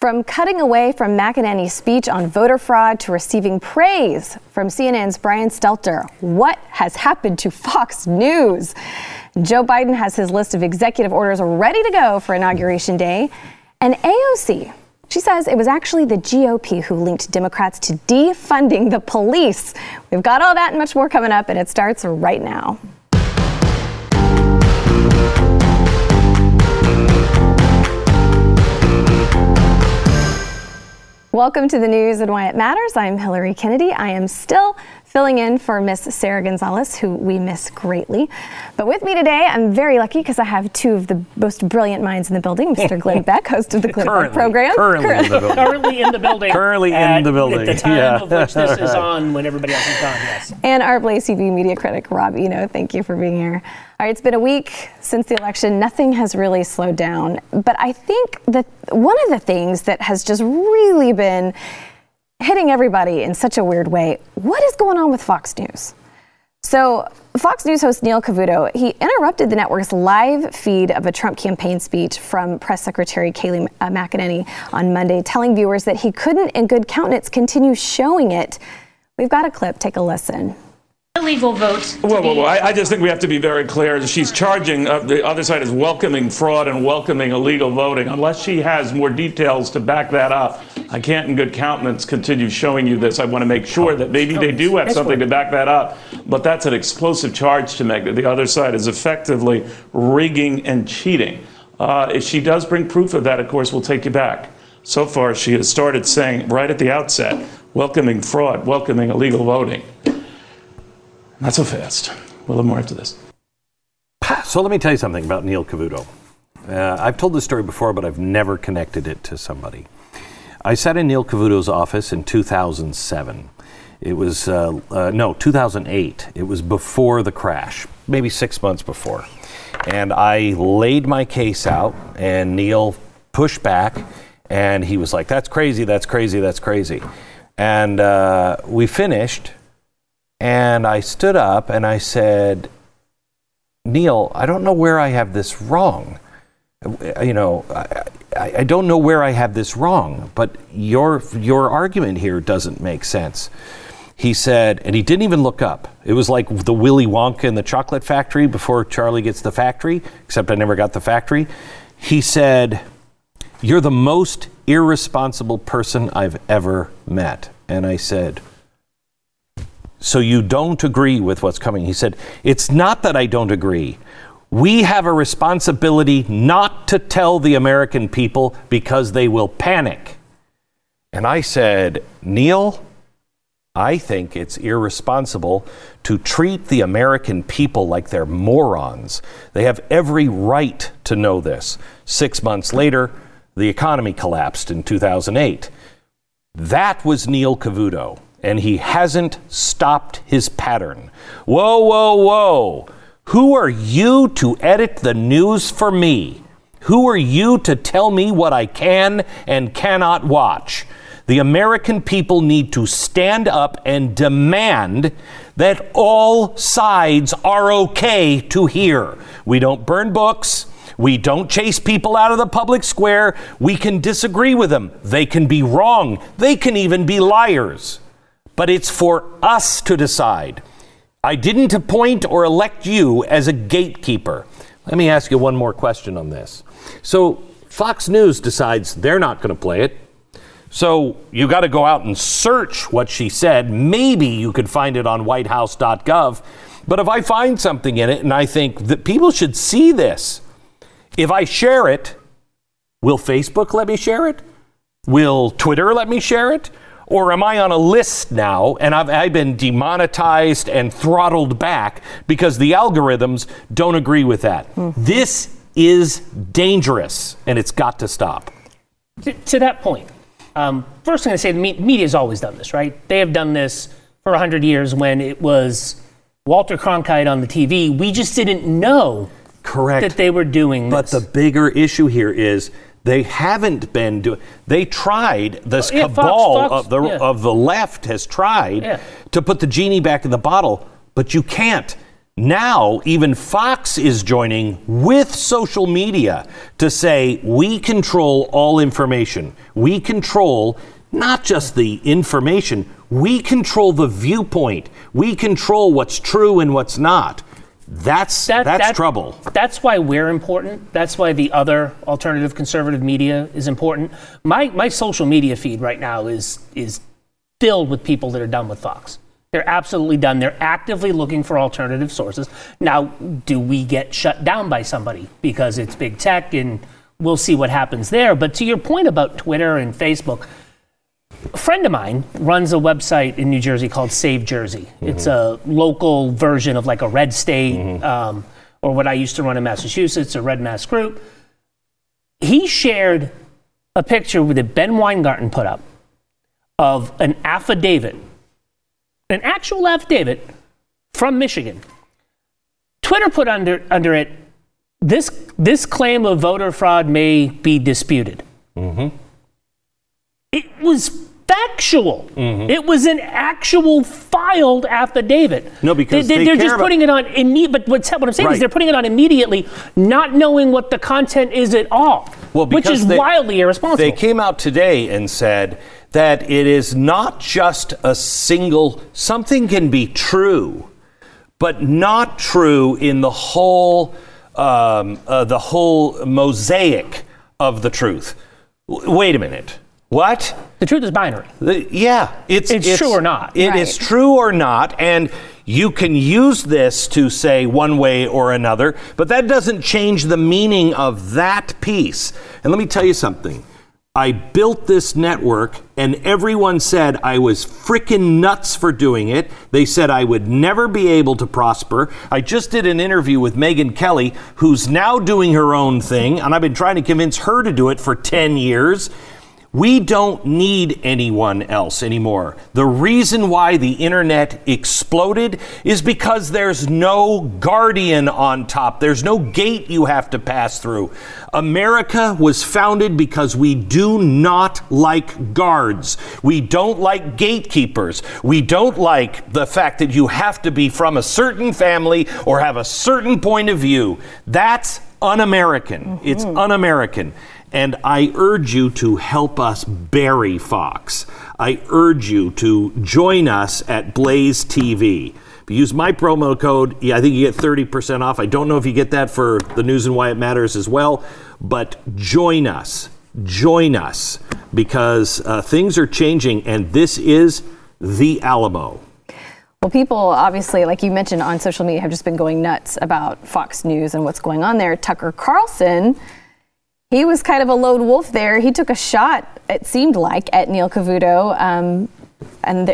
From cutting away from McEnany's speech on voter fraud to receiving praise from CNN's Brian Stelter, what has happened to Fox News? Joe Biden has his list of executive orders ready to go for Inauguration Day. And AOC, she says it was actually the GOP who linked Democrats to defunding the police. We've got all that and much more coming up, and it starts right now. Welcome to the news and why it matters. I'm Hillary Kennedy. I am still filling in for Miss Sarah Gonzalez, who we miss greatly. But with me today, I'm very lucky because I have two of the most brilliant minds in the building. Mr. Glenn Beck, host of the Glenn Beck program. Currently in the building. At the time of which this is on, when everybody else is gone, yes. And our Blaze TV media critic, Rob Eno. Thank you for being here. All right, it's been a week since the election. Nothing has really slowed down. But I think that one of the things that has just really been hitting everybody in such a weird way, what is going on with Fox News? So Fox News host Neil Cavuto, he interrupted the network's live feed of a Trump campaign speech from Press Secretary Kayleigh McEnany on Monday, telling viewers that he couldn't in good countenance continue showing it. We've got a clip. Take a listen. Illegal votes. Well, I just think we have to be very clear. She's charging the other side is welcoming fraud and welcoming illegal voting. Unless she has more details to back that up, I can't in good countenance continue showing you this. I want to make sure that maybe they do have something to back that up, but that's an explosive charge to make, that the other side is effectively rigging and cheating. If she does bring proof of that, of course, we'll take you back. So far, she has started saying right at the outset, welcoming fraud, welcoming illegal voting. Not so fast. We'll have more after this. So let me tell you something about Neil Cavuto. I've told this story before, but I've never connected it to somebody. I sat in Neil Cavuto's office in 2007. It was, 2008. It was before the crash, maybe 6 months before. And I laid my case out, and Neil pushed back, and he was like, that's crazy. And we finished. And I stood up and I said, Neil, I don't know where I have this wrong. You know, I don't know where I have this wrong, but your argument here doesn't make sense. He said, and he didn't even look up. It was like the Willy Wonka in the chocolate factory before Charlie gets the factory, except I never got the factory. He said, you're the most irresponsible person I've ever met. And I said, so you don't agree with what's coming? He said, it's not that I don't agree. We have a responsibility not to tell the American people because they will panic. And I said, Neil, I think it's irresponsible to treat the American people like they're morons. They have every right to know this. 6 months later, the economy collapsed in 2008. That was Neil Cavuto. And he hasn't stopped his pattern. Whoa. Who are you to edit the news for me? Who are you to tell me what I can and cannot watch? The American people need to stand up and demand that all sides are okay to hear. We don't burn books. We don't chase people out of the public square. We can disagree with them. They can be wrong. They can even be liars. But it's for us to decide. I didn't appoint or elect you as a gatekeeper. Let me ask you one more question on this. So Fox News decides they're not going to play it. So you got to go out and search what she said. Maybe you could find it on whitehouse.gov. But if I find something in it and I think that people should see this, if I share it, will Facebook let me share it? Will Twitter let me share it? Or am I on a list now and I've been demonetized and throttled back because the algorithms don't agree with that? Mm-hmm. This is dangerous and it's got to stop. To that point, first thing I say, the media's always done this, right? They have done this for 100 years when it was Walter Cronkite on the TV. We just didn't know that they were doing this. But the bigger issue here is they haven't been doing. They tried this cabal of the left has tried to put the genie back in the bottle, but you can't. Now, even Fox is joining with social media to say, we control all information. We control not just the information, we control the viewpoint. We control what's true and what's not. That's trouble. That's why we're important. That's why the other alternative conservative media is important. My social media feed right now is filled with people that are done with Fox. They're absolutely done. They're actively looking for alternative sources. Now, do we get shut down by somebody because it's big tech, and we'll see what happens there. But to your point about Twitter and Facebook, a friend of mine runs a website in New Jersey called Save Jersey. Mm-hmm. It's a local version of like a Red State, mm-hmm. Or what I used to run in Massachusetts, a Red Mass group. He shared a picture that Ben Weingarten put up of an affidavit, an actual affidavit from Michigan. Twitter put under it, this claim of voter fraud may be disputed. Mm-hmm. It was factual. Mm-hmm. It was an actual filed affidavit. No, because they're just putting it on immediately. But what I'm saying is they're putting it on immediately, not knowing what the content is at all, well, which is wildly irresponsible. They came out today and said that it is not just a single, something can be true, but not true in the whole mosaic of the truth. Wait a minute. What? The truth is binary. It's true or not. It is true or not, and you can use this to say one way or another, but that doesn't change the meaning of that piece. And let me tell you something. I built this network, and everyone said I was frickin' nuts for doing it. They said I would never be able to prosper. I just did an interview with Megyn Kelly, who's now doing her own thing, and I've been trying to convince her to do it for 10 years. We don't need anyone else anymore. The reason why the internet exploded is because there's no guardian on top. There's no gate you have to pass through. America was founded because we do not like guards. We don't like gatekeepers. We don't like the fact that you have to be from a certain family or have a certain point of view. That's un-American. Mm-hmm. It's un-American. And I urge you to help us bury Fox. I urge you to join us at Blaze TV. If you use my promo code, I think you get 30% off. I don't know if you get that for the news and why it matters as well. But join us. Join us. Because things are changing, and this is the Alamo. Well, people, obviously, like you mentioned, on social media have just been going nuts about Fox News and what's going on there. Tucker Carlson, he was kind of a lone wolf there. He took a shot, it seemed like, at Neil Cavuto and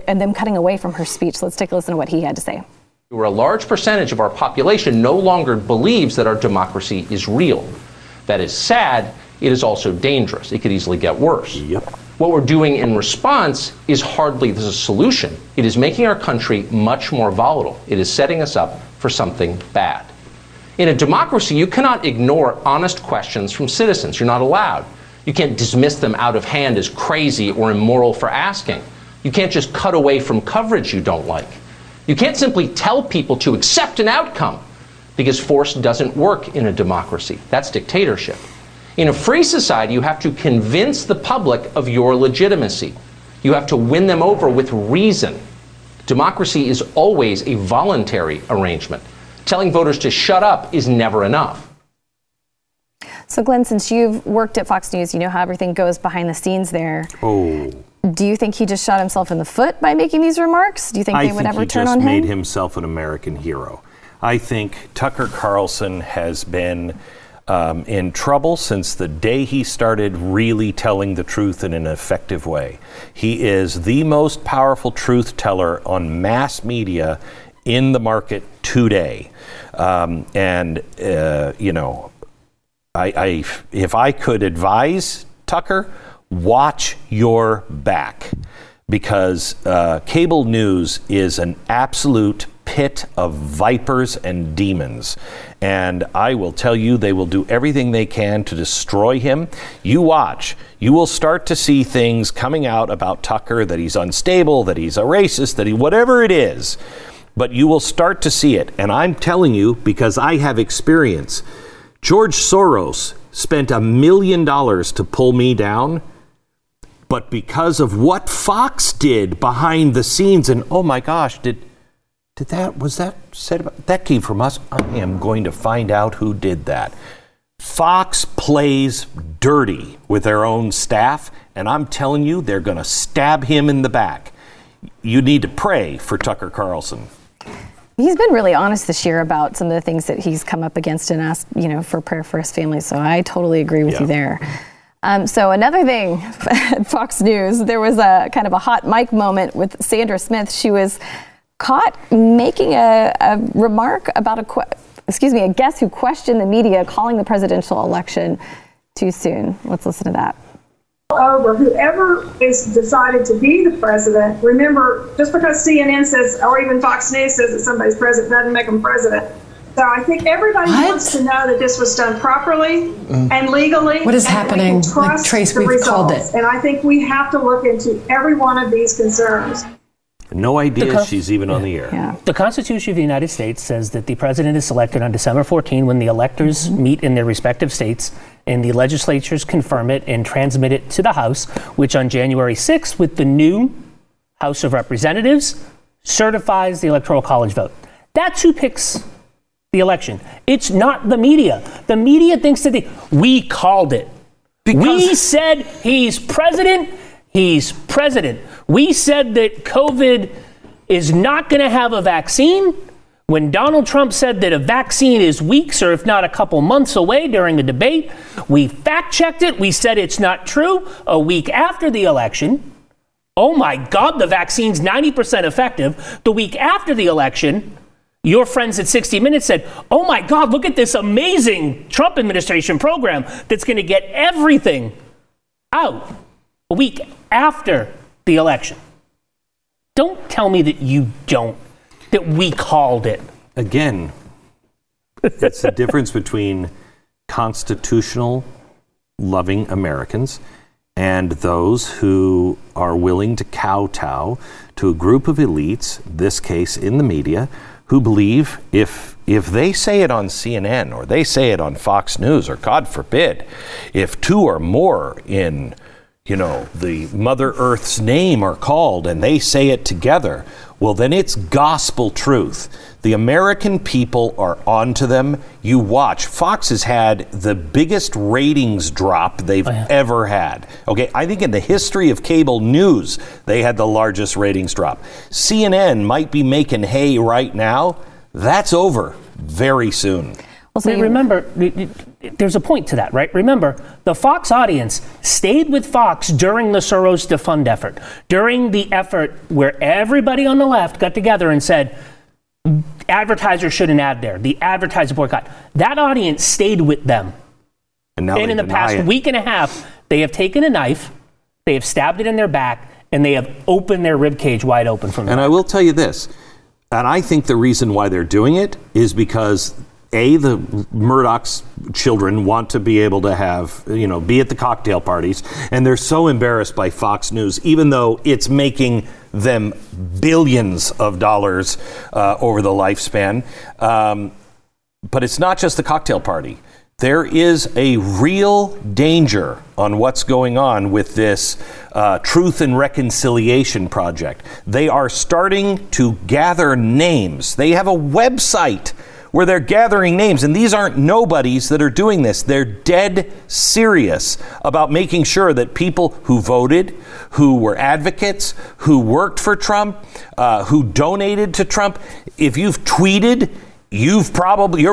them cutting away from her speech. Let's take a listen to what he had to say. Where a large percentage of our population no longer believes that our democracy is real. That is sad. It is also dangerous. It could easily get worse. Yep. What we're doing in response is hardly the solution. It is making our country much more volatile. It is setting us up for something bad. In a democracy, you cannot ignore honest questions from citizens. You're not allowed. You can't dismiss them out of hand as crazy or immoral for asking. You can't just cut away from coverage you don't like. You can't simply tell people to accept an outcome, because force doesn't work in a democracy. That's dictatorship. In a free society, you have to convince the public of your legitimacy. You have to win them over with reason. Democracy is always a voluntary arrangement. Telling voters to shut up is never enough. So, Glenn, since you've worked at Fox News, you know how everything goes behind the scenes there. Oh. Do you think he just shot himself in the foot by making these remarks? Do you think they would ever turn on him? I think he just made himself an American hero. I think Tucker Carlson has been in trouble since the day he started really telling the truth in an effective way. He is the most powerful truth teller on mass media in the market today. If I could advise Tucker, watch your back, because cable news is an absolute pit of vipers and demons. And I will tell you, they will do everything they can to destroy him. You watch. You will start to see things coming out about Tucker, that he's unstable, that he's a racist, that he, whatever it is. but you will start to see it. And I'm telling you, because I have experience. George Soros spent $1 million to pull me down, but because of what Fox did behind the scenes, and oh my gosh, that came from us? I am going to find out who did that. Fox plays dirty with their own staff, and I'm telling you, they're going to stab him in the back. You need to pray for Tucker Carlson. He's been really honest this year about some of the things that he's come up against and asked, you know, for prayer for his family. So I totally agree with you there. So another thing at Fox News, there was a kind of a hot mic moment with Sandra Smith. She was caught making a remark about a guest who questioned the media, calling the presidential election too soon. Let's listen to that. Over whoever is decided to be the president, remember, just because CNN says, or even Fox News says that somebody's president, doesn't make them president. So I think everybody wants to know that this was done properly and legally. What is happening? Like, Trace, we've called it. And I think we have to look into every one of these concerns. No idea she's even on the air. Yeah. The Constitution of the United States says that the president is selected on December 14 when the electors meet in their respective states and the legislatures confirm it and transmit it to the House, which on January 6th, with the new House of Representatives, certifies the Electoral College vote. That's who picks the election. It's not the media. The media thinks that we called it. Because we said he's president. He's president. We said that COVID is not going to have a vaccine. When Donald Trump said that a vaccine is weeks or if not a couple months away during the debate, we fact-checked it. We said it's not true. A week after the election, oh my God, the vaccine's 90% effective. The week after the election, your friends at 60 Minutes said, oh my God, look at this amazing Trump administration program that's going to get everything out. A week after the election. Don't tell me that we called it. Again, it's the difference between constitutional loving Americans and those who are willing to kowtow to a group of elites, this case in the media, who believe if they say it on CNN or they say it on Fox News, or God forbid, if two or more in the Mother Earth's name are called and they say it together, well, then it's gospel truth. The American people are onto them. You watch. Fox has had the biggest ratings drop they've ever had. Okay, I think in the history of cable news, they had the largest ratings drop. CNN might be making hay right now. That's over very soon. Well, remember, there's a point to that, right? Remember, the Fox audience stayed with Fox during the Soros defund effort, during the effort where everybody on the left got together and said, advertisers shouldn't ad there, the advertiser boycott. That audience stayed with them. And in the past week and a half, they have taken a knife, they have stabbed it in their back, and they have opened their ribcage wide open from there. And I will tell you this, and I think the reason why they're doing it is because the Murdoch's children want to be able to have, be at the cocktail parties, and they're so embarrassed by Fox News, even though it's making them billions of dollars over the lifespan. But it's not just the cocktail party. There is a real danger on what's going on with this Truth and Reconciliation Project. They are starting to gather names. They have a website where they're gathering names, and these aren't nobodies that are doing this. They're dead serious about making sure that people who voted, who were advocates, who worked for Trump, who donated to Trump, if you've tweeted, you're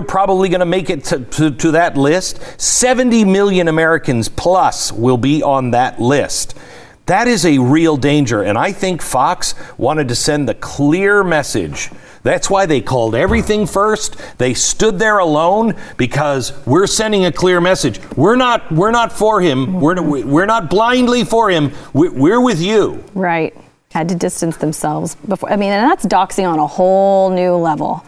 probably going to make it to that list. 70 million Americans plus will be on that list. That is a real danger, and I think Fox wanted to send the clear message. That's why they called everything first. They stood there alone because we're sending a clear message. We're not for him. We're not blindly for him. We're with you. Right. Had to distance themselves before. I mean, and that's doxing on a whole new level.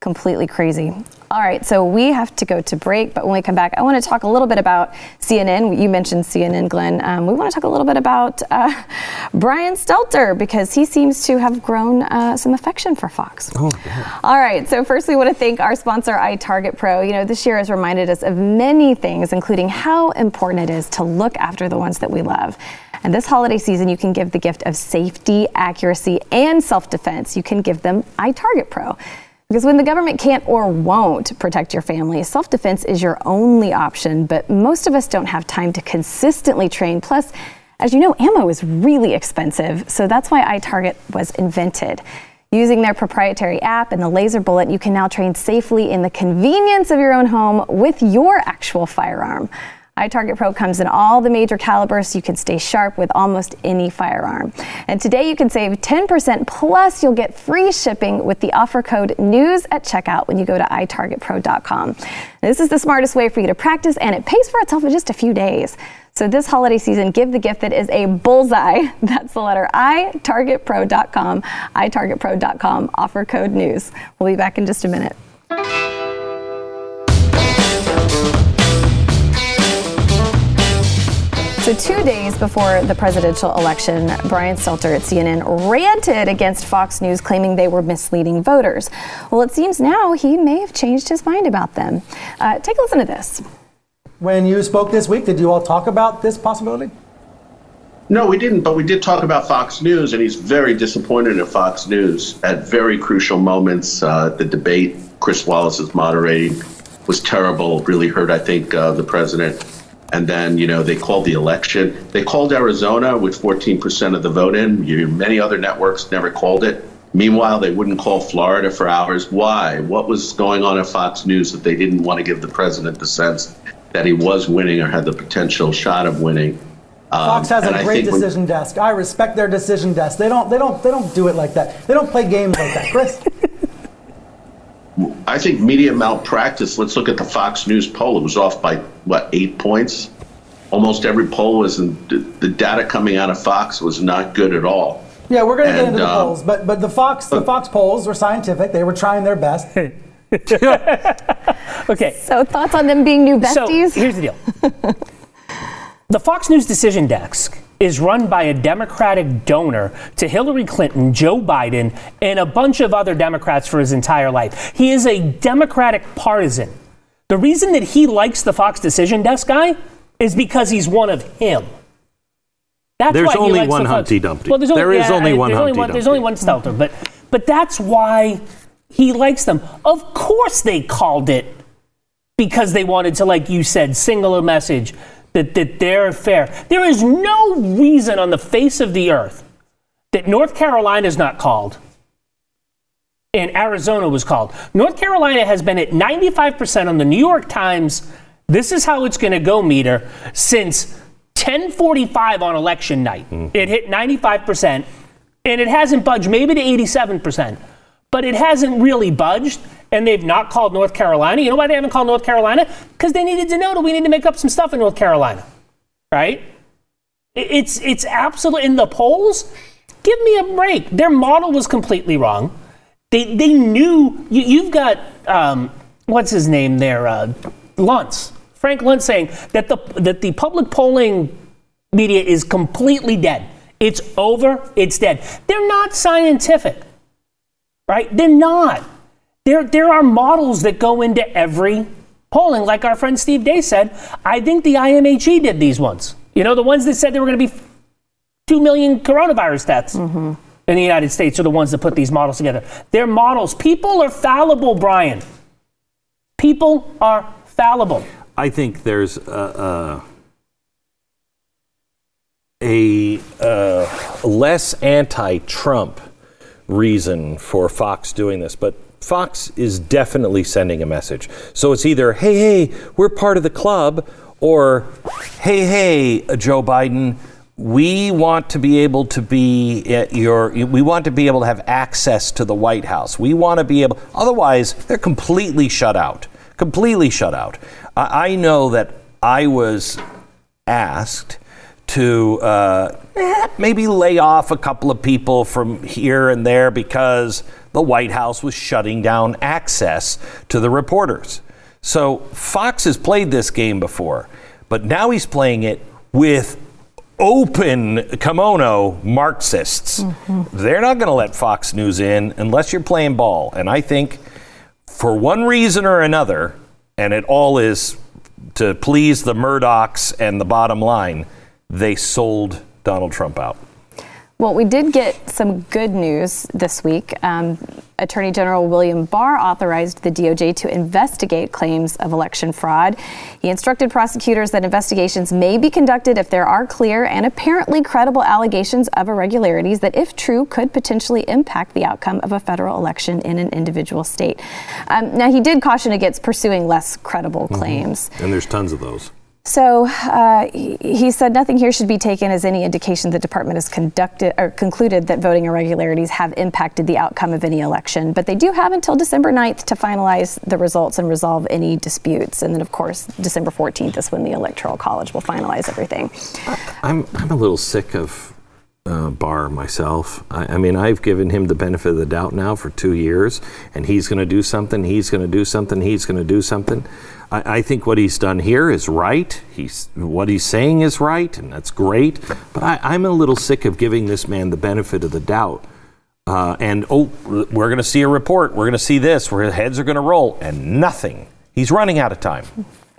completely crazy. All right, so we have to go to break, but when we come back, I want to talk a little bit about CNN. You mentioned CNN, Glenn. We want to talk a little bit about Brian Stelter, because he seems to have grown some affection for Fox. Oh, yeah. All right, so first we want to thank our sponsor, iTarget Pro. You know, this year has reminded us of many things, including how important it is to look after the ones that we love. And this holiday season, you can give the gift of safety, accuracy, and self-defense. You can give them iTarget Pro. Because when the government can't or won't protect your family, self-defense is your only option. But most of us don't have time to consistently train. Plus, as you know, ammo is really expensive. So that's why iTarget was invented. Using their proprietary app and the laser bullet, you can now train safely in the convenience of your own home with your actual firearm. iTarget Pro comes in all the major calibers, so you can stay sharp with almost any firearm. And today you can save 10%, plus you'll get free shipping with the offer code NEWS at checkout when you go to itargetpro.com. This is the smartest way for you to practice, and it pays for itself in just a few days. So this holiday season, give the gift that is a bullseye. That's the letter I, itargetpro.com, itargetpro.com, offer code NEWS. We'll be back in just a minute. So 2 days before the presidential election, Brian Stelter at CNN ranted against Fox News, claiming they were misleading voters. Well, it seems now he may have changed his mind about them. Take a listen to this. When you spoke this week, did you all talk about this possibility? No, we didn't, but we did talk about Fox News, and he's very disappointed in Fox News at very crucial moments. The debate Chris Wallace is moderating was terrible, really hurt, I think, the president. And then, you know, they called the election. They called Arizona with 14% of the vote in. Many other networks never called it. Meanwhile, they wouldn't call Florida for hours. Why? What was going on at Fox News that they didn't want to give the president the sense that he was winning or had the potential shot of winning? Fox has a great decision desk. I respect their decision desk. They don't do it like that. They don't play games like that, Chris. I think media malpractice, let's look at the Fox News poll. It was off by, what, 8 points? Almost every poll was, the data coming out of Fox was not good at all. Yeah, we're going to get into the polls, but the Fox polls were scientific. They were trying their best. Okay. So thoughts on them being new besties? So, here's the deal. The Fox News decision desk is run by a Democratic donor to Hillary Clinton, Joe Biden, and a bunch of other Democrats for his entire life. He is a Democratic partisan. The reason that he likes the Fox decision desk guy is because he's one of him. That's there's why only he likes one Humpty Dumpty. Well, there's only one Humpty Dumpty. There's only one Stelter, but that's why he likes them. Of course they called it because they wanted to, like you said, single a message that they're fair. There is no reason on the face of the earth that North Carolina is not called and Arizona was called. North Carolina has been at 95% on the New York Times, this is how it's going to go meter, since 10:45 on election night. Mm-hmm. It hit 95%, and it hasn't budged, maybe to 87%, but it hasn't really budged. And they've not called North Carolina. You know why they haven't called North Carolina? Because they needed to know that we need to make up some stuff in North Carolina, right? It's absolute. In the polls, give me a break. Their model was completely wrong. They knew. You've got what's his name there, Luntz, Frank Luntz, saying that the public polling media is completely dead. It's over. It's dead. They're not scientific, right? They're not. There are models that go into every polling. Like our friend Steve Day said, I think the IMHE did these ones. You know, the ones that said there were going to be 2 million coronavirus deaths in the United States are the ones that put these models together. They're models. People are fallible, Brian. People are fallible. I think there's a less anti-Trump reason for Fox doing this, but Fox is definitely sending a message. So it's either, hey, we're part of the club, or hey, Joe Biden, we want to be able to be at we want to be able to have access to the White House. We want to be able, otherwise they're completely shut out, I know that I was asked to maybe lay off a couple of people from here and there because the White House was shutting down access to the reporters. So Fox has played this game before, but now he's playing it with open kimono Marxists. Mm-hmm. They're not going to let Fox News in unless you're playing ball. And I think for one reason or another, and it all is to please the Murdochs and the bottom line, they sold Donald Trump out. Well, we did get some good news this week. Attorney General William Barr authorized the DOJ to investigate claims of election fraud. He instructed prosecutors that investigations may be conducted if there are clear and apparently credible allegations of irregularities that, if true, could potentially impact the outcome of a federal election in an individual state. Now, he did caution against pursuing less credible claims. And there's tons of those. So he said nothing here should be taken as any indication the department has conducted or concluded that voting irregularities have impacted the outcome of any election. But they do have until December 9th to finalize the results and resolve any disputes. And then, of course, December 14th is when the Electoral College will finalize everything. I'm a little sick of Barr myself. I mean, I've given him the benefit of the doubt now for 2 years, and he's going to do something, he's going to do something, he's going to do something. I think what he's done here is right. What he's saying is right, and that's great. But I'm a little sick of giving this man the benefit of the doubt. We're going to see a report. We're going to see this. Where heads are going to roll, and nothing. He's running out of time.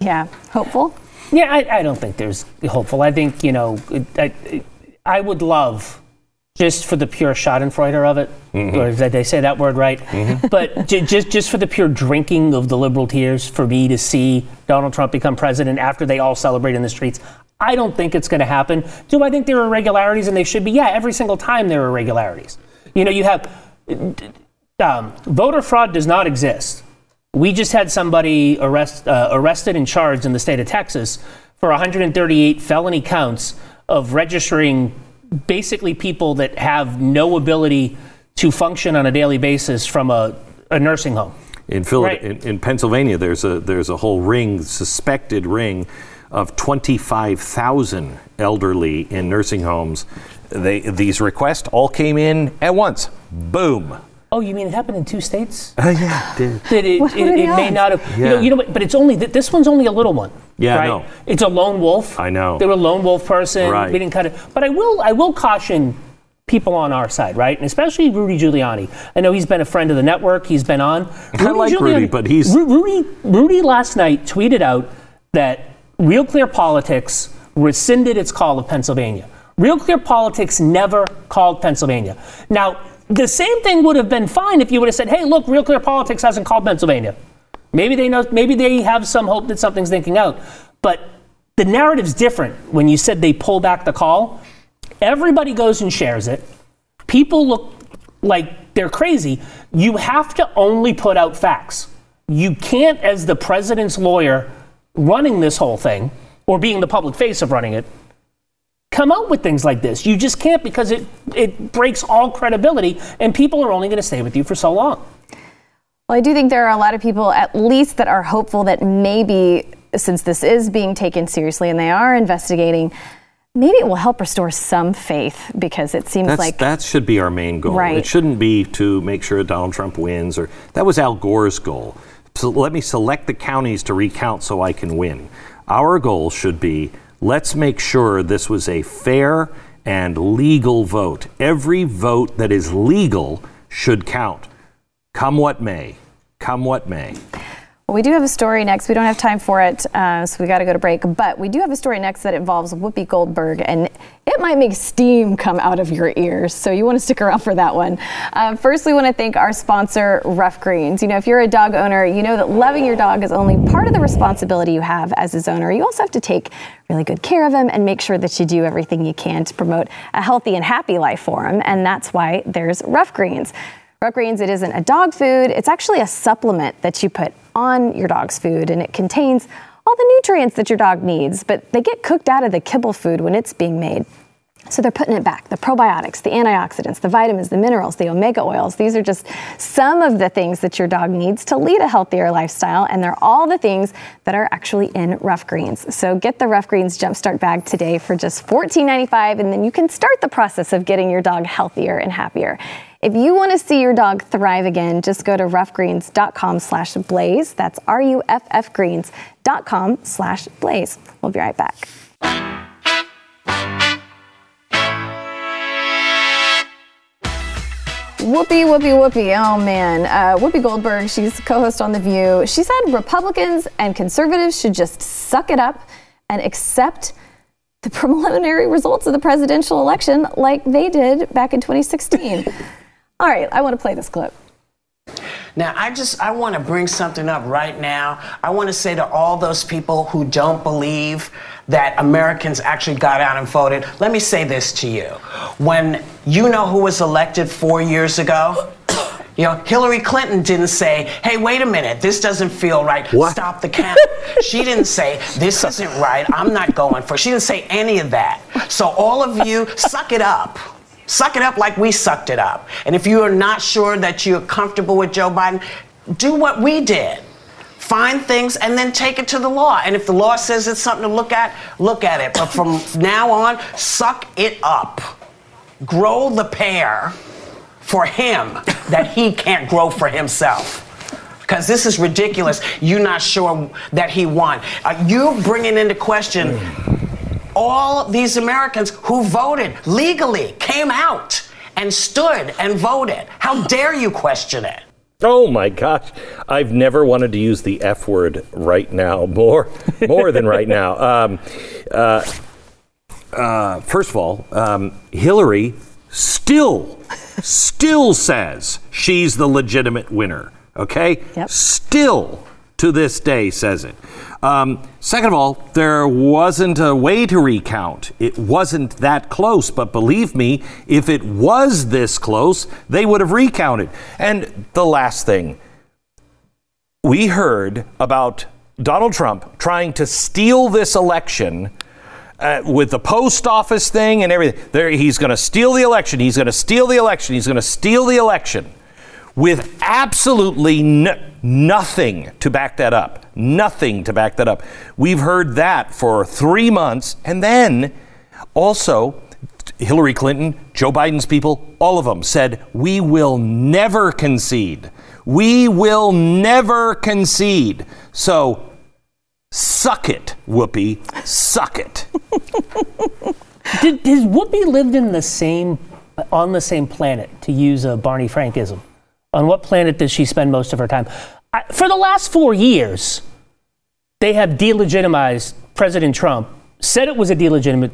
Yeah. Hopeful? Yeah, I don't think there's hopeful. I think, you know, I would love, just for the pure schadenfreude of it, or did they say that word right? But just for the pure drinking of the liberal tears, for me to see Donald Trump become president after they all celebrate in the streets. I don't think it's going to happen. Do I think there are irregularities, and they should be? Yeah, every single time there are irregularities. You know, you have voter fraud does not exist. We just had somebody arrested and charged in the state of Texas for 138 felony counts of registering basically people that have no ability to function on a daily basis from a nursing home. In Pennsylvania, there's a whole suspected ring of 25,000 elderly in nursing homes. These requests all came in at once. Boom. Oh, you mean it happened in 2 states? Yeah, it did. It may not have. Yeah. You know, but it's only this one's only a little one. Yeah, right? I know. It's a lone wolf. I know. They were a lone wolf person. Right. We didn't cut it. But I will caution people on our side, right? And especially Rudy Giuliani. I know he's been a friend of the network. He's been on. Rudy last night tweeted out that Real Clear Politics rescinded its call of Pennsylvania. Real Clear Politics never called Pennsylvania. Now, the same thing would have been fine if you would have said, hey, look, Real Clear Politics hasn't called Pennsylvania. Maybe they know. Maybe they have some hope that something's thinking out. But the narrative's different when you said they pull back the call. Everybody goes and shares it. People look like they're crazy. You have to only put out facts. You can't, as the president's lawyer running this whole thing, or being the public face of running it, come out with things like this. You just can't, because it breaks all credibility, and people are only going to stay with you for so long. Well, I do think there are a lot of people, at least, that are hopeful that maybe, since this is being taken seriously and they are investigating, maybe it will help restore some faith, because it seems like that should be our main goal. Right. It shouldn't be to make sure Donald Trump wins, or that was Al Gore's goal. So let me select the counties to recount so I can win. Our goal should be, let's make sure this was a fair and legal vote. Every vote that is legal should count, come what may. Come what may. Well, we do have a story next. We don't have time for it, so we got to go to break. But we do have a story next that involves Whoopi Goldberg, and it might make steam come out of your ears, so you want to stick around for that one. First, we want to thank our sponsor, Ruff Greens. You know, if you're a dog owner, you know that loving your dog is only part of the responsibility you have as his owner. You also have to take really good care of him and make sure that you do everything you can to promote a healthy and happy life for him, and that's why there's Ruff Greens. Ruff Greens, it isn't a dog food. It's actually a supplement that you put on your dog's food, and it contains all the nutrients that your dog needs, but they get cooked out of the kibble food when it's being made. So they're putting it back. The probiotics, the antioxidants, the vitamins, the minerals, the omega oils. These are just some of the things that your dog needs to lead a healthier lifestyle. And they're all the things that are actually in Ruff Greens. So get the Ruff Greens Jumpstart bag today for just $14.95. And then you can start the process of getting your dog healthier and happier. If you want to see your dog thrive again, just go to ruffgreens.com/blaze. That's ruffgreens.com/blaze. We'll be right back. Whoopi, Whoopi, Whoopi. Oh, man. Whoopi Goldberg, she's co-host on The View. She said Republicans and conservatives should just suck it up and accept the preliminary results of the presidential election like they did back in 2016. All right, I want to play this clip. Now, I want to bring something up right now. I want to say to all those people who don't believe that Americans actually got out and voted, let me say this to you. When you know who was elected 4 years ago, you know, Hillary Clinton didn't say, hey, wait a minute, this doesn't feel right, what? Stop the count. She didn't say, this isn't right, I'm not going for it. She didn't say any of that. So all of you, suck it up. Suck it up like we sucked it up. And if you are not sure that you're comfortable with Joe Biden, do what we did. Find things and then take it to the law. And if the law says it's something to look at it. But from now on, suck it up. Grow the pear for him that he can't grow for himself. Because this is ridiculous. You're not sure that he won. You bringing into question all these Americans who voted legally, came out and stood and voted. How dare you question it? Oh my gosh, I've never wanted to use the F word right now, more than right now. First of all, Hillary still says she's the legitimate winner, okay? Yep. Still, to this day, says it. Second of all, there wasn't a way to recount. It wasn't that close. But believe me, if it was this close, they would have recounted. And the last thing, we heard about Donald Trump trying to steal this election with the post office thing and everything. He's going to steal the election. He's going to steal the election. He's going to steal the election with absolutely nothing to back that up. Nothing to back that up. We've heard that for 3 months. And then also Hillary Clinton, Joe Biden's people, all of them said, we will never concede. We will never concede. So suck it, Whoopi. Suck it. Has Whoopi lived on the same planet, to use a Barney Frankism? On what planet does she spend most of her time? For the last 4 years, they have delegitimized President Trump, said it was a delegitimate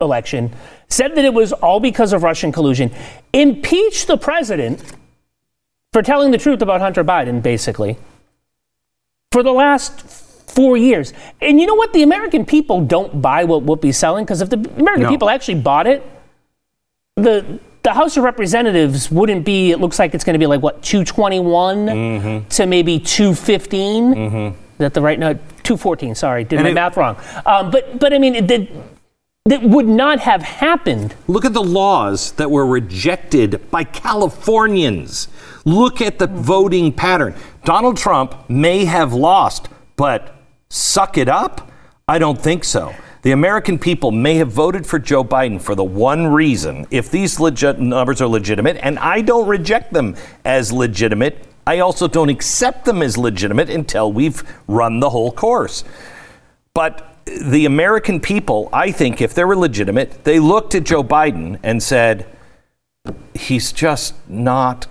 election, said that it was all because of Russian collusion, impeached the president for telling the truth about Hunter Biden, basically, for the last 4 years. And you know what? The American people don't buy what Whoopi's selling, because if the American people actually bought it, the House of Representatives wouldn't be, it looks like it's going to be like, what, 221 to maybe 215? Is that the right? No, 214, sorry. Did my math wrong. But I mean, that would not have happened. Look at the laws that were rejected by Californians. Look at the voting pattern. Donald Trump may have lost, but suck it up? I don't think so. The American people may have voted for Joe Biden for the one reason. If these numbers are legitimate, and I don't reject them as legitimate, I also don't accept them as legitimate until we've run the whole course. But the American people, I think, if they were legitimate, they looked at Joe Biden and said, he's just not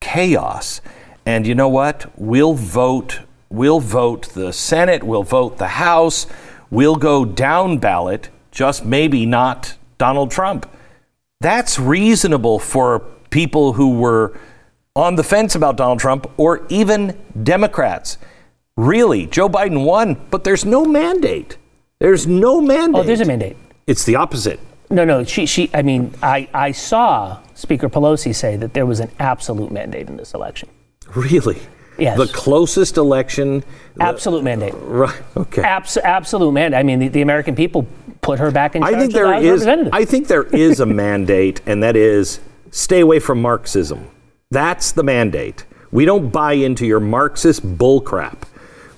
chaos. And you know what? We'll vote the Senate. We'll vote the House. We'll go down ballot, just maybe not Donald Trump. That's reasonable for people who were on the fence about Donald Trump or even Democrats. Really, Joe Biden won, but there's no mandate. There's no mandate. Oh, there's a mandate. It's the opposite. No. I saw Speaker Pelosi say that there was an absolute mandate in this election. Really? Yes. The closest election. Absolute mandate. Right. Okay. Absolute mandate. I mean, the American people put her back in charge. I think there is a mandate, and that is stay away from Marxism. That's the mandate. We don't buy into your Marxist bullcrap.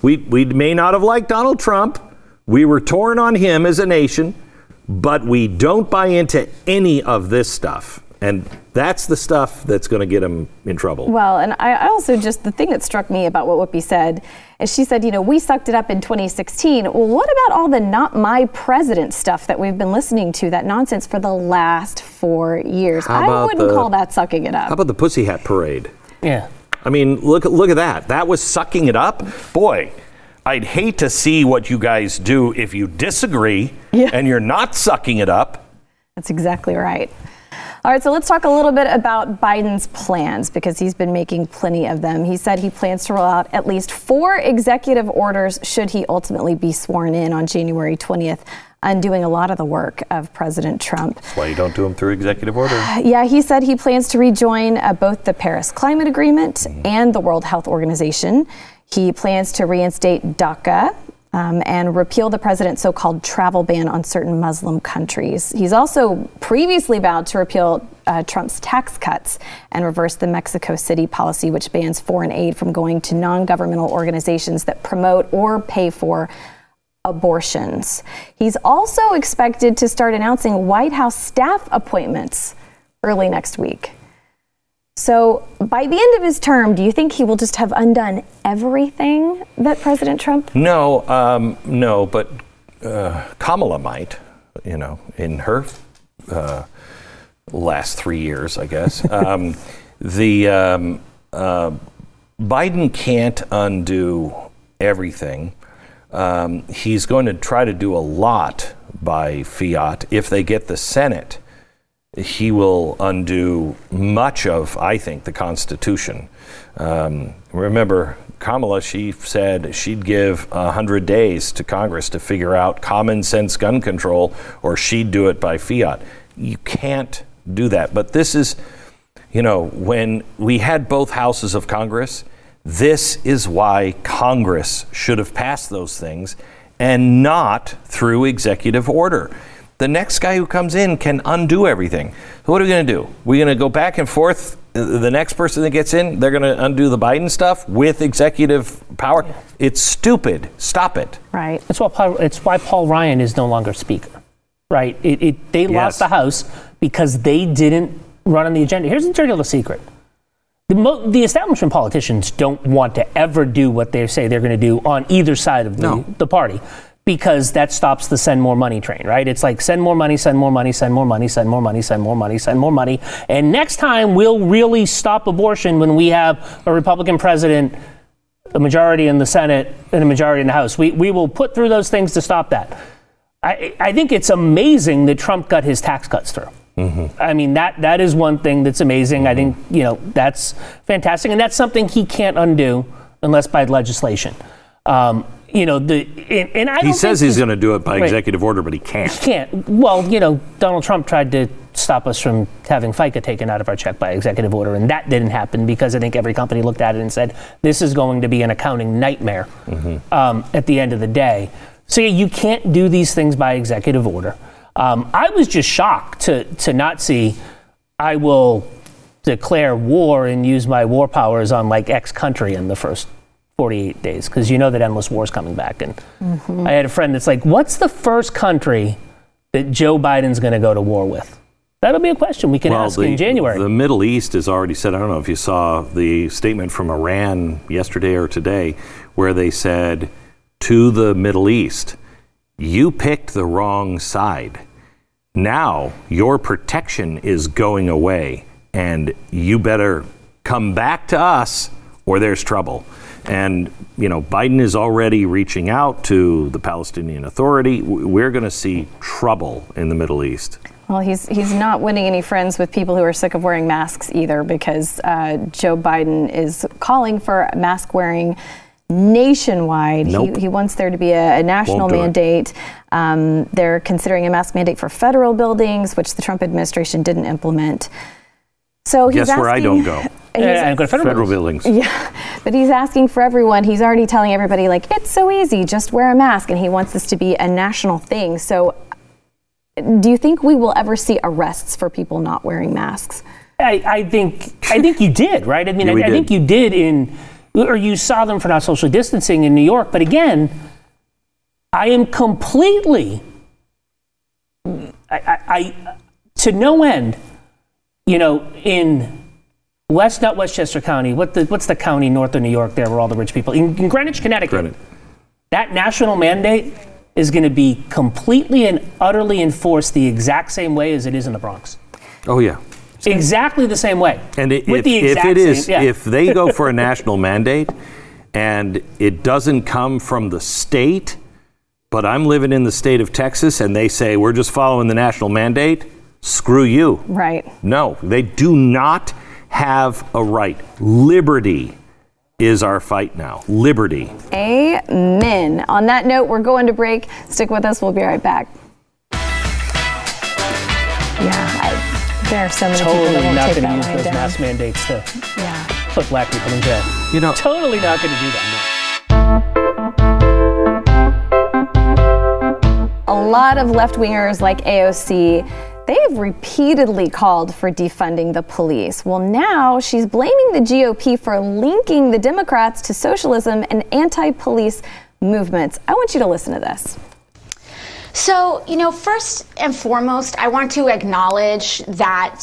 We may not have liked Donald Trump. We were torn on him as a nation, but we don't buy into any of this stuff. And that's the stuff that's going to get him in trouble. Well, and I also just, the thing that struck me about what Whoopi said is she said, you know, we sucked it up in 2016. Well, what about all the not my president stuff that we've been listening to, that nonsense for the last 4 years? I wouldn't call that sucking it up. How about the pussy hat parade? Yeah. I mean, look at that. That was sucking it up. Boy, I'd hate to see what you guys do if you disagree and you're not sucking it up. That's exactly right. All right, so let's talk a little bit about Biden's plans, because he's been making plenty of them. He said he plans to roll out at least 4 executive orders should he ultimately be sworn in on January 20th, undoing a lot of the work of President Trump. That's why you don't do them through executive order. Yeah, he said he plans to rejoin both the Paris Climate Agreement and the World Health Organization. He plans to reinstate DACA. And repeal the president's so-called travel ban on certain Muslim countries. He's also previously vowed to repeal Trump's tax cuts and reverse the Mexico City policy, which bans foreign aid from going to non-governmental organizations that promote or pay for abortions. He's also expected to start announcing White House staff appointments early next week. So by the end of his term, do you think he will just have undone everything that President Trump? No, but Kamala might, you know, in her last 3 years, I guess. Biden can't undo everything. He's going to try to do a lot by fiat. If they get the Senate, he will undo much of, I think, the Constitution. Remember, Kamala, she said she'd give 100 days to Congress to figure out common sense gun control, or she'd do it by fiat. You can't do that. But this is, you know, when we had both houses of Congress, this is why Congress should have passed those things and not through executive order. The next guy who comes in can undo everything. So what are we going to do? We're going to go back and forth. The next person that gets in, they're going to undo the Biden stuff with executive power. Yeah. It's stupid. Stop it. Right. It's why Paul Ryan is no longer speaker. Right. They lost the House because they didn't run on the agenda. Here's the dirty little secret. The establishment politicians don't want to ever do what they say they're going to do on either side of the party. Because that stops the send more money train, right? It's like send more money, send more money, send more money, send more money, send more money, send more money. And next time we'll really stop abortion when we have a Republican president, a majority in the Senate, and a majority in the House. We will put through those things to stop that. I think it's amazing that Trump got his tax cuts through. Mm-hmm. I mean, that is one thing that's amazing. Mm-hmm. I think, you know, that's fantastic. And that's something he can't undo unless by legislation. You know, he says he's going to do it by executive order, but he can't. He can't. Well, you know, Donald Trump tried to stop us from having FICA taken out of our check by executive order, and that didn't happen because I think every company looked at it and said, this is going to be an accounting nightmare at the end of the day. So yeah, you can't do these things by executive order. I was just shocked to not see, I will declare war and use my war powers on like X country in the first 48 days, because you know that endless war is coming back. And I had a friend that's like, what's the first country that Joe Biden's going to go to war with? That'll be a question we can ask in January. The Middle East is already said. I don't know if you saw the statement from Iran yesterday or today where they said to the Middle East, you picked the wrong side. Now your protection is going away and you better come back to us or there's trouble. And, you know, Biden is already reaching out to the Palestinian Authority. We're going to see trouble in the Middle East. Well, he's not winning any friends with people who are sick of wearing masks either, because Joe Biden is calling for mask wearing nationwide. Nope. He wants there to be a national mandate. They're considering a mask mandate for federal buildings, which the Trump administration didn't implement. So he's asking, where I don't go? I go to federal buildings. Yeah, but he's asking for everyone. He's already telling everybody, like, it's so easy, just wear a mask. And he wants this to be a national thing. So do you think we will ever see arrests for people not wearing masks? I think you did, right? I mean, I think you did or you saw them for not social distancing in New York. But again, I am completely, to no end, you know, in not Westchester County, what's the county north of New York there where all the rich people, in Greenwich, Connecticut, that national mandate is going to be completely and utterly enforced the exact same way as it is in the Bronx. Oh, yeah. Exactly the same way. And it, if they go for a national mandate and it doesn't come from the state, but I'm living in the state of Texas and they say, we're just following the national mandate, screw you. Right. No, they do not have a right. Liberty is our fight now. Liberty. Amen. On that note, we're going to break. Stick with us. We'll be right back. There are so many people that won't take that line down. Totally not going to use those mass mandates to put black people in jail. You know, totally not going to do that. No. A lot of left-wingers like AOC, they've repeatedly called for defunding the police. Well, now she's blaming the GOP for linking the Democrats to socialism and anti-police movements. I want you to listen to this. So, you know, first and foremost, I want to acknowledge that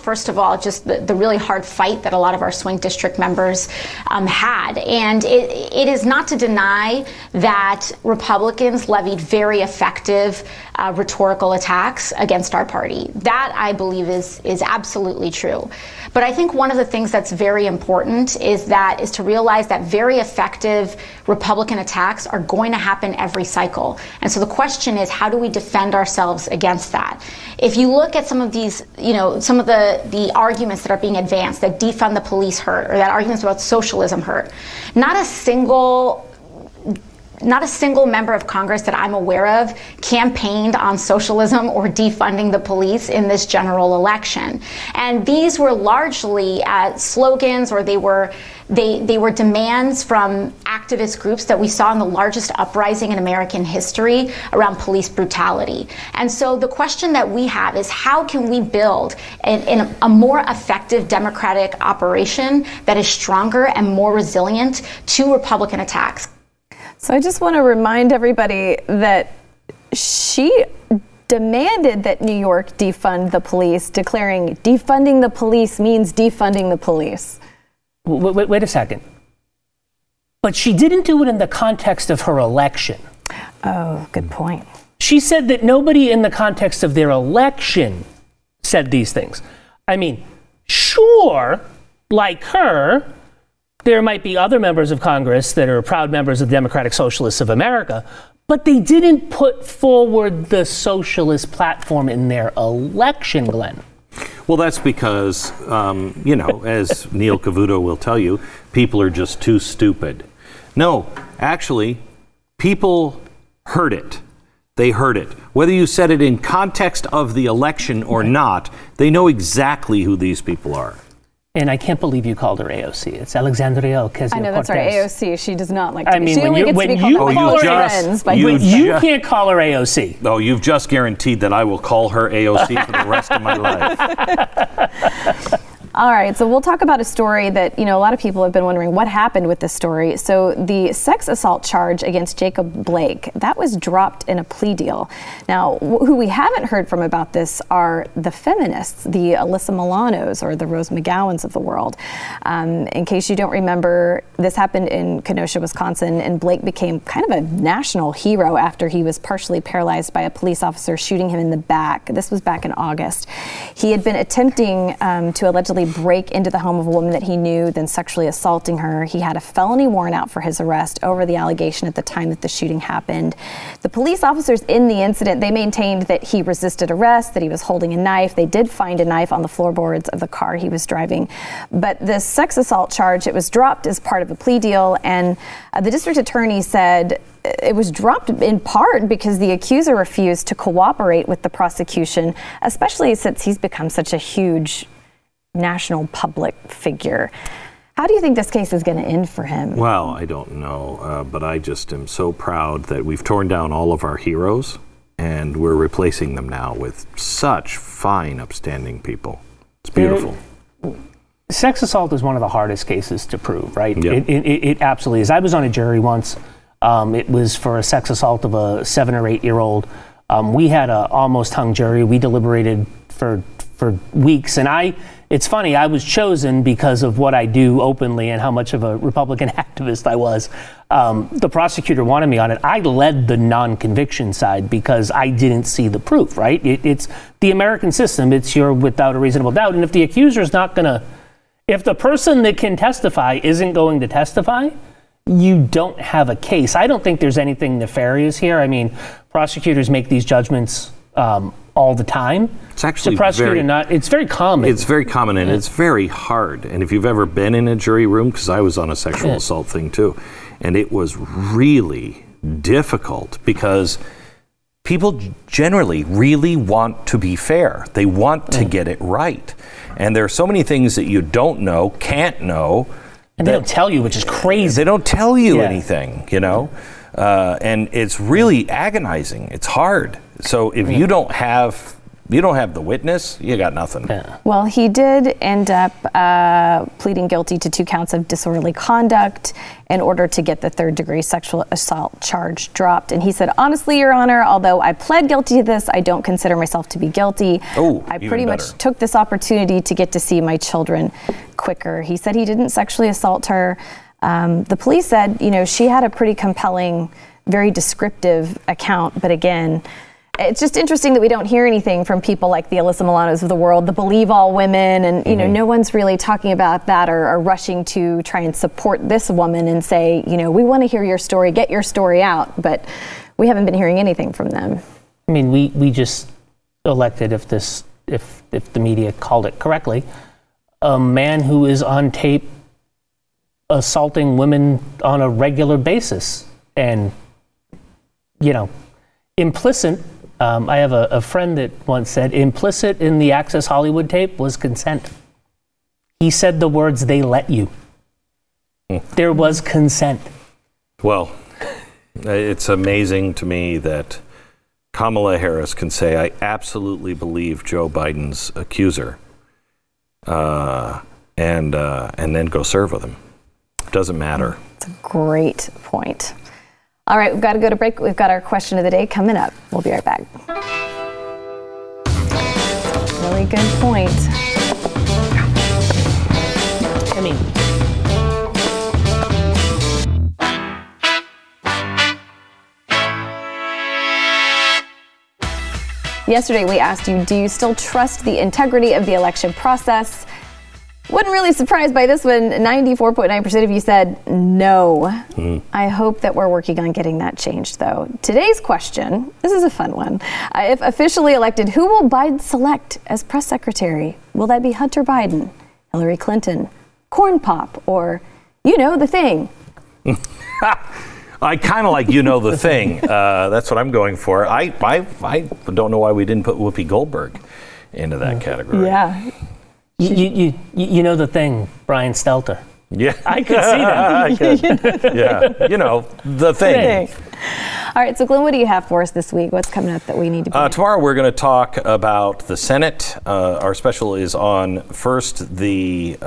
first of all, just the really hard fight that a lot of our swing district members had. And it is not to deny that Republicans levied very effective rhetorical attacks against our party. That, I believe, is absolutely true. But I think one of the things that's very important is to realize that very effective Republican attacks are going to happen every cycle. And so the question is, how do we defend ourselves against that? If you look at some of these, some of the arguments that are being advanced, that defund the police hurt, or that arguments about socialism hurt, not a single member of Congress that I'm aware of campaigned on socialism or defunding the police in this general election. And these were largely slogans, or they were demands from activist groups that we saw in the largest uprising in American history around police brutality. And so the question that we have is, how can we build a more effective democratic operation that is stronger and more resilient to Republican attacks? So I just want to remind everybody that she demanded that New York defund the police, declaring defunding the police means defunding the police. Wait a second. But she didn't do it in the context of her election. Oh, good point. She said that nobody in the context of their election said these things. I mean, sure, like her, there might be other members of Congress that are proud members of the Democratic Socialists of America, but they didn't put forward the socialist platform in their election, Glenn. Well, that's because, as Neil Cavuto will tell you, people are just too stupid. No, actually, people heard it. They heard it. Whether you said it in context of the election or not, they know exactly who these people are. And I can't believe you called her AOC. It's Alexandria Ocasio-Cortez. I know, that's right, AOC. She does not like to be called AOC. You can't call her AOC. No, you've just guaranteed that I will call her AOC for the rest of my life. All right, so we'll talk about a story that, a lot of people have been wondering what happened with this story. So the sex assault charge against Jacob Blake, that was dropped in a plea deal. Now, who we haven't heard from about this are the feminists, the Alyssa Milanos or the Rose McGowans of the world. In case you don't remember, this happened in Kenosha, Wisconsin, and Blake became kind of a national hero after he was partially paralyzed by a police officer shooting him in the back. This was back in August. He had been attempting to allegedly break into the home of a woman that he knew, then sexually assaulting her. He had a felony warrant out for his arrest over the allegation at the time that the shooting happened. The police officers in the incident, they maintained that he resisted arrest, that he was holding a knife. They did find a knife on the floorboards of the car he was driving. But the sex assault charge, it was dropped as part of a plea deal, and the district attorney said it was dropped in part because the accuser refused to cooperate with the prosecution, especially since he's become such a huge national public figure. How do you think this case is going to end for him? Well, I don't know, but I just am so proud that we've torn down all of our heroes and we're replacing them now with such fine, upstanding people. It's beautiful. Sex assault is one of the hardest cases to prove, right? Yep. It absolutely is. I was on a jury once. It was for a sex assault of a 7 or 8 year old. We had an almost hung jury. We deliberated for for weeks. And it's funny, I was chosen because of what I do openly and how much of a Republican activist I was. The prosecutor wanted me on it. I led the non-conviction side because I didn't see the proof, right? It's the American system. It's your without a reasonable doubt. And if the accuser's not going to, if the person that can testify isn't going to testify, you don't have a case. I don't think there's anything nefarious here. I mean, prosecutors make these judgments all the time. It's actually it's very common. It's very common, and it's very hard. And if you've ever been in a jury room, because I was on a sexual assault thing too, and it was really difficult because people generally really want to be fair. They want to get it right. And there are so many things that you don't know, can't know. And they don't tell you, which is crazy. They don't tell you anything, you know? And it's really agonizing. It's hard. So if you don't have the witness, you got nothing. Yeah. Well, he did end up pleading guilty to 2 counts of disorderly conduct in order to get the 3rd-degree sexual assault charge dropped. And he said, honestly, Your Honor, although I pled guilty to this, I don't consider myself to be guilty. I pretty much took this opportunity to get to see my children quicker. He said he didn't sexually assault her. The police said, you know, she had a pretty compelling, very descriptive account. But again, it's just interesting that we don't hear anything from people like the Alyssa Milanos of the world, the Believe All Women, and, you know, no one's really talking about that or rushing to try and support this woman and say, you know, we want to hear your story, get your story out, but we haven't been hearing anything from them. I mean, we just elected, if the media called it correctly, a man who is on tape assaulting women on a regular basis. And, you know, implicit, I have a friend that once said, implicit in the Access Hollywood tape was consent. He said the words, they let you. There was consent. Well, it's amazing to me that Kamala Harris can say, I absolutely believe Joe Biden's accuser, and then go serve with him. It doesn't matter. It's a great point. All right, we've got to go to break. We've got our question of the day coming up. We'll be right back. Really good point. I mean, yesterday we asked you, do you still trust the integrity of the election process? Wasn't really surprised by this one. 94.9% of you said no. I hope that we're working on getting that changed, though. Today's question, this is a fun one. If officially elected, who will Biden select as press secretary? Will that be Hunter Biden, Hillary Clinton, Corn Pop, or You Know the Thing? I kind of like You Know the Thing. That's what I'm going for. I don't know why we didn't put Whoopi Goldberg into that category. Yeah. You know the thing, Brian Stelter. Yeah. I could see that. Yeah. You know the thing. All right. So, Glenn, what do you have for us this week? What's coming up that we need to be tomorrow we're going to talk about the Senate. Our special is on first the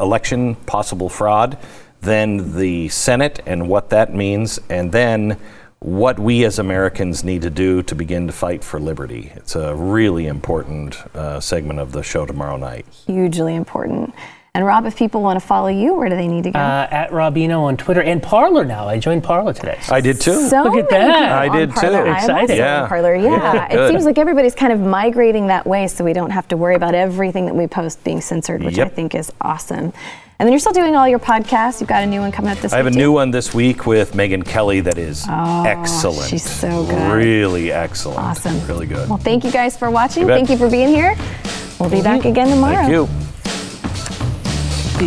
election, possible fraud, then the Senate and what that means, and then what we as Americans need to do to begin to fight for liberty. It's a really important segment of the show tomorrow night. Hugely important. And Rob, if people want to follow you, where do they need to go? At Rob Eno on Twitter and Parler now. I joined Parler today. I did too. So look at that. I did too. Exciting. Yeah. Parler. Yeah. It seems like everybody's kind of migrating that way, so we don't have to worry about everything that we post being censored, which I think is awesome. And then you're still doing all your podcasts. You've got a new one coming up this week. I have a new one this week with Megyn Kelly that is excellent. She's so good. Really excellent. Awesome. Really good. Well, thank you guys for watching. Thank you for being here. We'll be back again tomorrow. Thank you.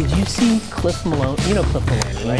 Did you see Cliff Malone? You know Cliff Malone, right?